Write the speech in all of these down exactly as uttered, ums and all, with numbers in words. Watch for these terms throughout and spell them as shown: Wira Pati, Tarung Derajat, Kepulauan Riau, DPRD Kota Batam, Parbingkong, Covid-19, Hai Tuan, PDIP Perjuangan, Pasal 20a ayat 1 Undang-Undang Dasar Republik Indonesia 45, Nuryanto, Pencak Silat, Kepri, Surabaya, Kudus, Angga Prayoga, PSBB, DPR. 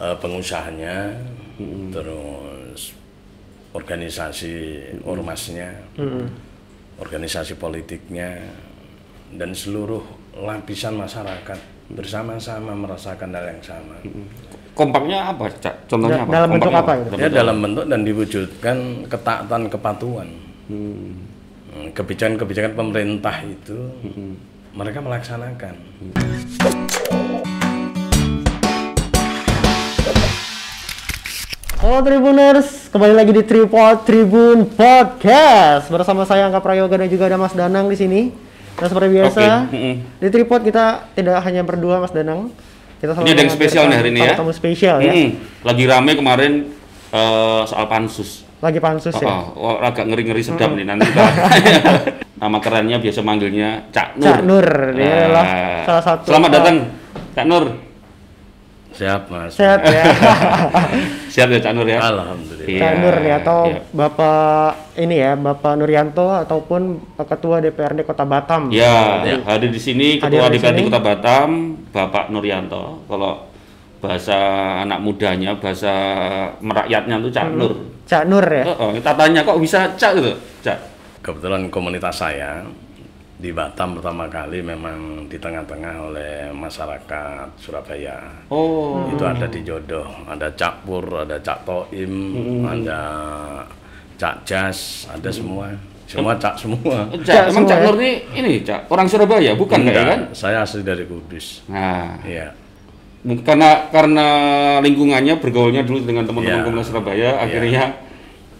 uh, pengusahanya, hmm. terus organisasi ormasnya, hmm. organisasi politiknya, dan seluruh lapisan masyarakat bersama-sama merasakan hal yang sama. Kompaknya apa, Cak? Contohnya da apa? Dalam bentuk apa? Apa? Ya, dalam bentuk dan diwujudkan ketaatan kepatuhan. Kebijakan-kebijakan hmm. pemerintah itu hmm. mereka melaksanakan. Hmm. Halo Tribuners, kembali lagi di Tripod Tribun Podcast bersama saya Angga Prayoga dan juga ada Mas Danang di sini. Nah, seperti biasa, okay. di Tripod kita tidak hanya berdua, Mas Danang. Kita ini ada yang spesial nih hari ini ya. Tamu spesial mm-hmm. ya. Lagi rame kemarin uh, soal pansus. Lagi pansus oh, ya. Oh, agak ngeri-ngeri sedap mm-hmm. nih nanti. Nama kerennya biasa manggilnya Cak Nur. Cak Nur, dia nah. adalah salah satu. Selamat uh, datang, Cak Nur. Siap, Mas. Sehat ya. Siap ya Cak Nur ya. Alhamdulillah. Cak ya, Nur nih atau ya. Bapak ini ya, Bapak Nuryanto ataupun Ketua D P R D Kota Batam. Ya, ya. Hadir di sini Ketua hadir D P R D sini. Kota Batam, Bapak Nuryanto. Kalau bahasa anak mudanya, bahasa merakyatnya itu Cak hmm. Nur. Cak Nur ya. Oh, kita tanya kok bisa Cak gitu, Cak. Kebetulan komunitas saya di Batam pertama kali memang di tengah-tengah oleh masyarakat Surabaya. Oh. Itu ada di Jodoh, ada Cak Pur, ada Cak Toim, hmm. ada Cak Jas, ada hmm. semua. Semua Cak semua. Cak, emang Cak Nur ini, ini Cak orang Surabaya bukan enggak, kan? Saya asli dari Kudus. Nah. Iya. Karena karena lingkungannya bergaulnya dulu dengan teman-teman yeah. komunitas Surabaya, akhirnya yeah.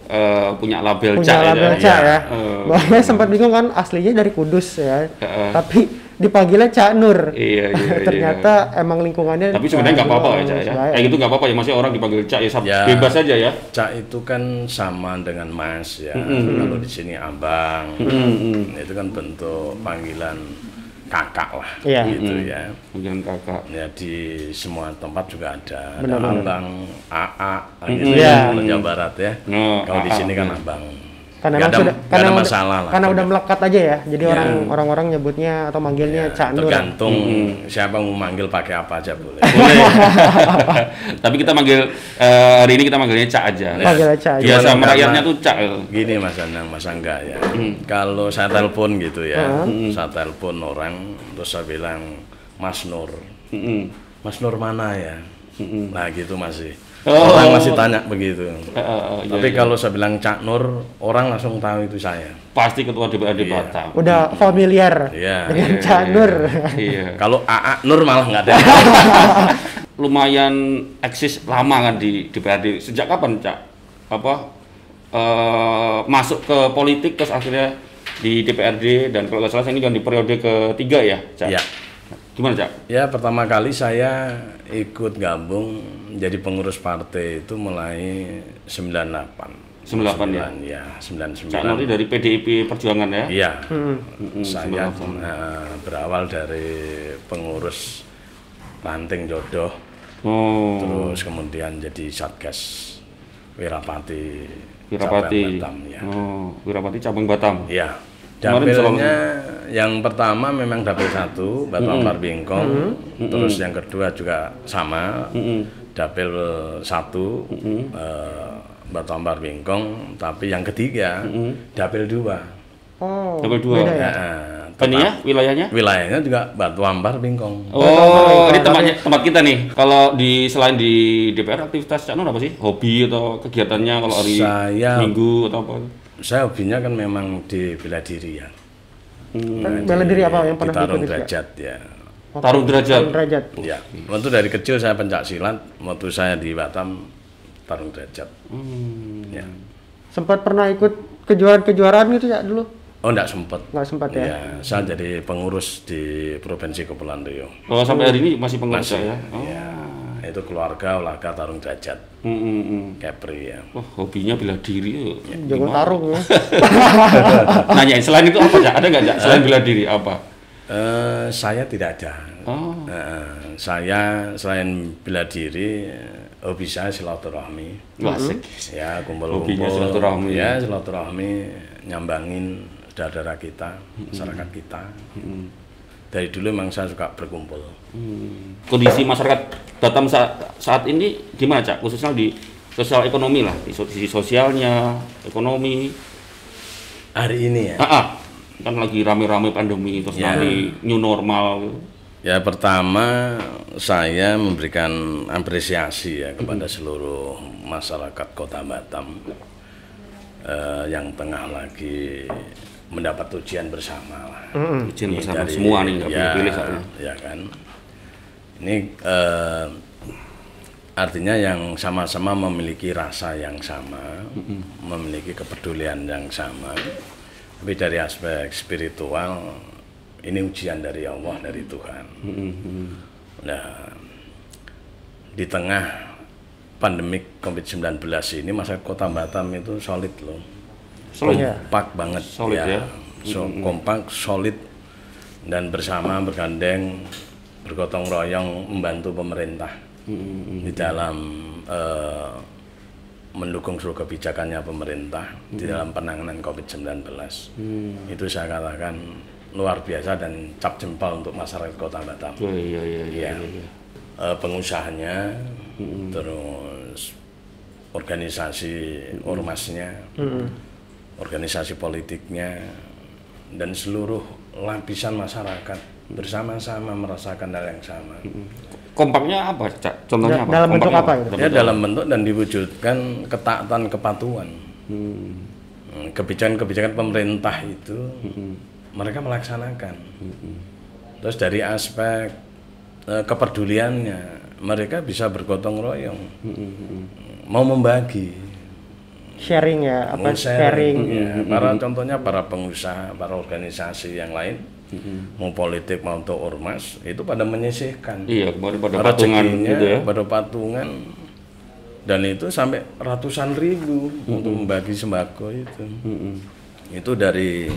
Uh, punya label punya Cak label ya, Cak ya, ya. Uh, bahwa sempat bingung kan aslinya dari Kudus ya, uh, tapi dipanggilnya Cak Nur. Iya, iya, ternyata iya. emang lingkungannya. Tapi sebenarnya nggak apa-apa ya Cak ya, kayak gitu nggak apa-apa ya, maksudnya orang dipanggil Cak ya, ya bebas aja ya. Cak itu kan sama dengan Mas ya, mm-hmm. kalau di sini Abang, mm-hmm. itu kan bentuk panggilan kakak lah, yeah. gitu mm-hmm. ya. Panggilan kakak. Ya di semua tempat juga ada, benar, ada Abang, A A, gitu mm-hmm. ya, Jawa mm-hmm. Barat ya. No, kalau di sini kan mm-hmm. Abang. Karena ada, sudah, karena ada masalah udah, lah. Karena udah melekat aja ya, jadi yeah. orang orang-orang nyebutnya atau manggilnya yeah. Cak Nur. Tergantung mm-hmm. siapa mau manggil pakai apa aja boleh. Boleh. Tapi kita manggil uh, hari ini kita manggilnya Cak aja. Ya. Manggilnya Cak. Biasa merakyatnya tuh Cak. Gini Mas Anang, Mas Angga ya. Mm-hmm. Kalau saya telepon gitu ya, mm-hmm. saya telepon orang terus saya bilang Mas Nur, mm-hmm. Mas Nur mana ya? Mm-hmm. Nah gitu masih. Oh. Orang masih tanya begitu. Uh, uh, Tapi iya, kalau iya. saya bilang Cak Nur, orang langsung tahu itu saya. Pasti ketua D P R D iya. Batam. Udah familiar iya. dengan iya, Cak iya. Nur. Iya. Kalau A A Nur malah nggak ada. Lumayan eksis lama kan di D P R D. Sejak kapan Cak? Apa uh, masuk ke politik terus akhirnya di D P R D dan kalau nggak salah ini kan di periode ketiga ya, Cak? Iya. Gimana, Cak? Ya, pertama kali saya ikut gabung jadi pengurus partai itu mulai sembilan puluh delapan. sembilan puluh delapan ya? Ya, sembilan puluh sembilan. Cak Nur dari P D I P Perjuangan ya? Iya. Hmm. Saya uh, berawal dari pengurus Ranting Jodoh. Oh. Terus kemudian jadi Satgas Wira Pati. Wira Pati. Batam, ya. Oh, Wira Pati cabang Batam. Iya. Dapilnya yang pertama memang dapil satu Batam mm-hmm. Parbingkong, mm-hmm. terus yang kedua juga sama mm-hmm. dapil satu mm-hmm. uh, Batam Parbingkong, tapi yang ketiga mm-hmm. dapil dua. Oh. Dapil dua. Beda ya. Nah, Penia, wilayahnya? Wilayahnya juga Batam Parbingkong. Oh, ini tempatnya tempat kita nih. Kalau di selain di D P R aktivitas Cak Nur apa sih? Hobi atau kegiatannya kalau hari saya, Minggu atau apa? Saya hobinya kan memang di bela diri ya. Hmm. Bela diri apa yang pernah ikut derajat ya? Tarung derajat. Tarung derajat. Ya. Waktu dari kecil saya pencak silat, waktu saya di Batam tarung derajat. Hmm. Ya. Sempat pernah ikut kejuaraan-kejuaraan gitu ya dulu? Oh, enggak sempat. Enggak sempat ya. Ya, saya hmm. jadi pengurus di Provinsi Kepulauan Riau. Oh, sampai hari ini masih pengurus masih, ya. Oh. Ya. Itu keluarga olahraga tarung derajat, mm, mm, mm. Kepri ya. Oh, hobinya bela diri, ya, jago tarung ya. Nanyain selain itu apa, Cak? Ada nggak, Cak? Selain bela diri apa? Uh, saya tidak ada. Oh. Uh, saya selain bela diri, hobi saya silaturahmi. Asik. Ya kumpul-kumpul. Hobinya silaturahmi. Ya silaturahmi, nyambangin saudara kita, masyarakat kita. Mm-hmm. dari dulu memang saya suka berkumpul. Hmm. Kondisi masyarakat Batam saat, saat ini gimana, Cak? Khususnya di sosial ekonomi lah, di sisi sosialnya, ekonomi. Hari ini ya? Ah, ah. Kan lagi rame-rame pandemi, terus ya. Nanti new normal. Ya, pertama saya memberikan apresiasi ya kepada hmm. seluruh masyarakat Kota Batam eh, yang tengah lagi mendapat ujian bersama lah. Mm-hmm. Ujian bersama dari, semua nih, nggak ya, pilih saatnya. Ya kan. Ini eh, artinya yang sama-sama memiliki rasa yang sama, mm-hmm. memiliki kepedulian yang sama. Tapi dari aspek spiritual, ini ujian dari Allah, dari Tuhan. Mm-hmm. Nah, di tengah pandemik covid sembilan belas ini, masyarakat Kota Batam itu solid loh. Kompak ya. Banget solid ya, ya. So, kompak, solid dan bersama bergandeng, bergotong royong membantu pemerintah mm-hmm. di dalam uh, mendukung seluruh kebijakannya pemerintah mm-hmm. di dalam penanganan covid sembilan belas. Mm. Itu saya katakan luar biasa dan cap jempol untuk masyarakat Kota Batam. Oh, iya, iya, iya, iya, iya. Uh, pengusahanya, mm-hmm. terus organisasi mm-hmm. ormasnya. Mm-hmm. Organisasi politiknya dan seluruh lapisan masyarakat bersama-sama merasakan hal yang sama. Kompaknya apa, Cak? Contohnya da apa? Dalam bentuk apa? Apa? Ya, dalam bentuk dan diwujudkan ketaatan kepatuhan. Kebijakan-kebijakan hmm. pemerintah itu hmm. mereka melaksanakan. Hmm. Terus dari aspek eh, kepeduliannya, mereka bisa bergotong royong, hmm. mau membagi. Sharing ya, apa sharing, sharing. Ya, para contohnya para pengusaha, para organisasi yang lain, mm-hmm. mau politik mau untuk ormas itu pada menyisihkan. Iya, pada, pada patungan gitu ya. Pada patungan dan itu sampai ratusan ribu mm-hmm. untuk membagi sembako itu. Mm-hmm. Itu dari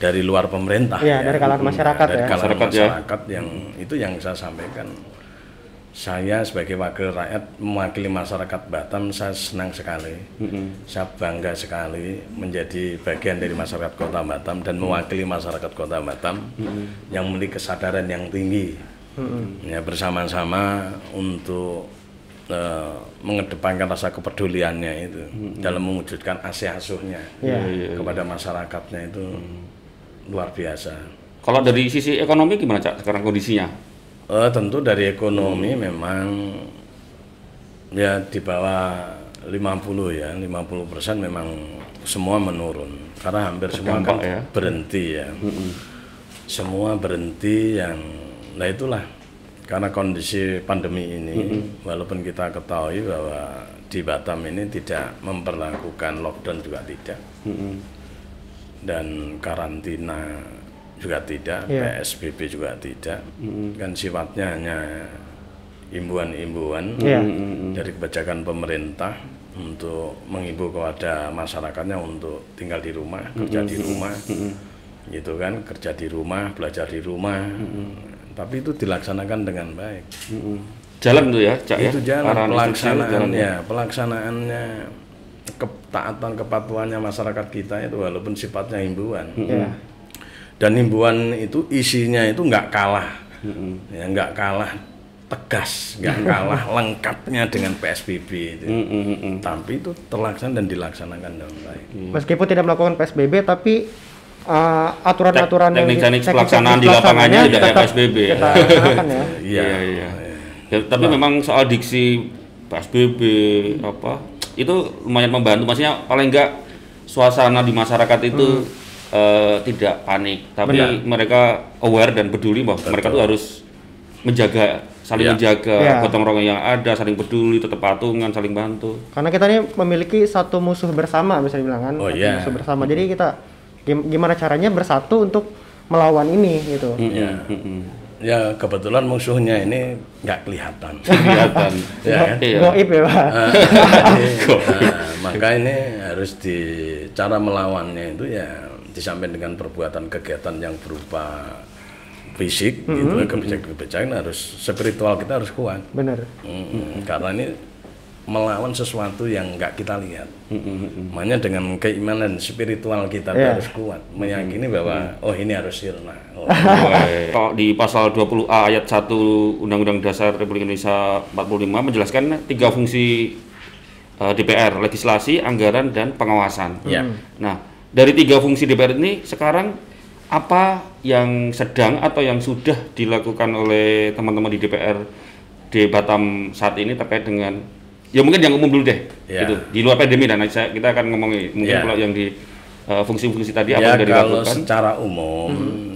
dari luar pemerintah. Iya, ya. Dari kalangan masyarakat dari ya. Dari kalangan masyarakat, masyarakat ya. Yang itu yang saya sampaikan. Saya sebagai wakil rakyat mewakili masyarakat Batam, saya senang sekali, mm-hmm. saya bangga sekali menjadi bagian dari masyarakat Kota Batam dan mewakili masyarakat Kota Batam mm-hmm. yang memiliki kesadaran yang tinggi mm-hmm. ya, bersama-sama untuk uh, mengedepankan rasa kepeduliannya itu mm-hmm. dalam mewujudkan asih asuhnya yeah. Yeah. kepada masyarakatnya itu mm-hmm. luar biasa. Kalau dari sisi ekonomi gimana, Cak, sekarang kondisinya? Uh, tentu dari ekonomi hmm. memang ya di bawah lima puluh ya, lima puluh persen memang semua menurun karena hampir semua kan ya. Berhenti ya. Hmm. Semua berhenti yang nah itulah karena kondisi pandemi ini hmm. walaupun kita ketahui bahwa di Batam ini tidak memperlakukan lockdown juga tidak. Hmm. Dan karantina juga tidak, yeah. P S B B juga tidak, mm-hmm. kan sifatnya hanya imbuan-imbuan yeah. mm-hmm. dari kebijakan pemerintah untuk mengimbau kepada masyarakatnya untuk tinggal di rumah, kerja mm-hmm. di rumah, mm-hmm. gitu kan, kerja di rumah, belajar di rumah, mm-hmm. tapi itu dilaksanakan dengan baik. Mm-hmm. Jalan tuh ya, Cak itu ya? Jalan pelaksanaannya, pelaksanaannya. Ketaatan kepatuhannya masyarakat kita itu walaupun sifatnya imbuan. Mm-hmm. Yeah. Dan himbauan itu isinya itu nggak kalah, mm-hmm. ya nggak kalah tegas, nggak kalah lengkapnya dengan P S B B itu. Mm-hmm. Tapi itu terlaksana dan dilaksanakan dengan baik. Mm. Meskipun tidak melakukan P S B B, tapi uh, aturan-aturan Tek- yang teknik-teknik pelaksanaan di lapangannya tidak ada P S B B. Kita laksanakan ya. Iya, iya. Ya, tapi nah. memang soal diksi P S B B apa itu lumayan membantu, maksudnya paling nggak suasana di masyarakat itu. Mm. Uh, tidak panik, tapi benar. Mereka aware dan peduli bahwa betul. Mereka tuh harus menjaga, saling ya. Menjaga ya. Gotong royong yang ada, saling peduli, tetap patungan, saling bantu. Karena kita ini memiliki satu musuh bersama, bisa dibilang kan, oh, yeah. musuh bersama. Jadi kita gimana caranya bersatu untuk melawan ini gitu. Mm-hmm. Ya. Mm-hmm. Ya kebetulan musuhnya ini nggak kelihatan. Kelihatan. Ya, ya. Goib ya Pak. Uh, jadi, uh, maka ini harus di cara melawannya itu ya. Disampaikan dengan perbuatan kegiatan yang berupa fisik, mm-hmm. gitu, kebijakan-kebijakan harus spiritual kita harus kuat. Benar. Mm-hmm. Mm-hmm. Karena ini melawan sesuatu yang nggak kita lihat. Mm-hmm. Makanya dengan keimanan spiritual kita yeah. harus kuat, meyakini bahwa mm-hmm. oh ini harus sirna. Oh, di Pasal dua puluh a ayat satu Undang-Undang Dasar Republik Indonesia empat puluh lima menjelaskan tiga fungsi uh, D P R, legislasi, anggaran, dan pengawasan. Yeah. Nah, dari tiga fungsi D P R ini sekarang apa yang sedang atau yang sudah dilakukan oleh teman-teman di D P R D Batam saat ini terkait dengan, ya mungkin yang umum dulu deh, ya. Gitu. Di luar pandemi dan saya, kita akan ngomongin mungkin ya. Kalau yang di uh, fungsi-fungsi tadi ya, apa yang sudah dilakukan. Kalau secara umum, hmm.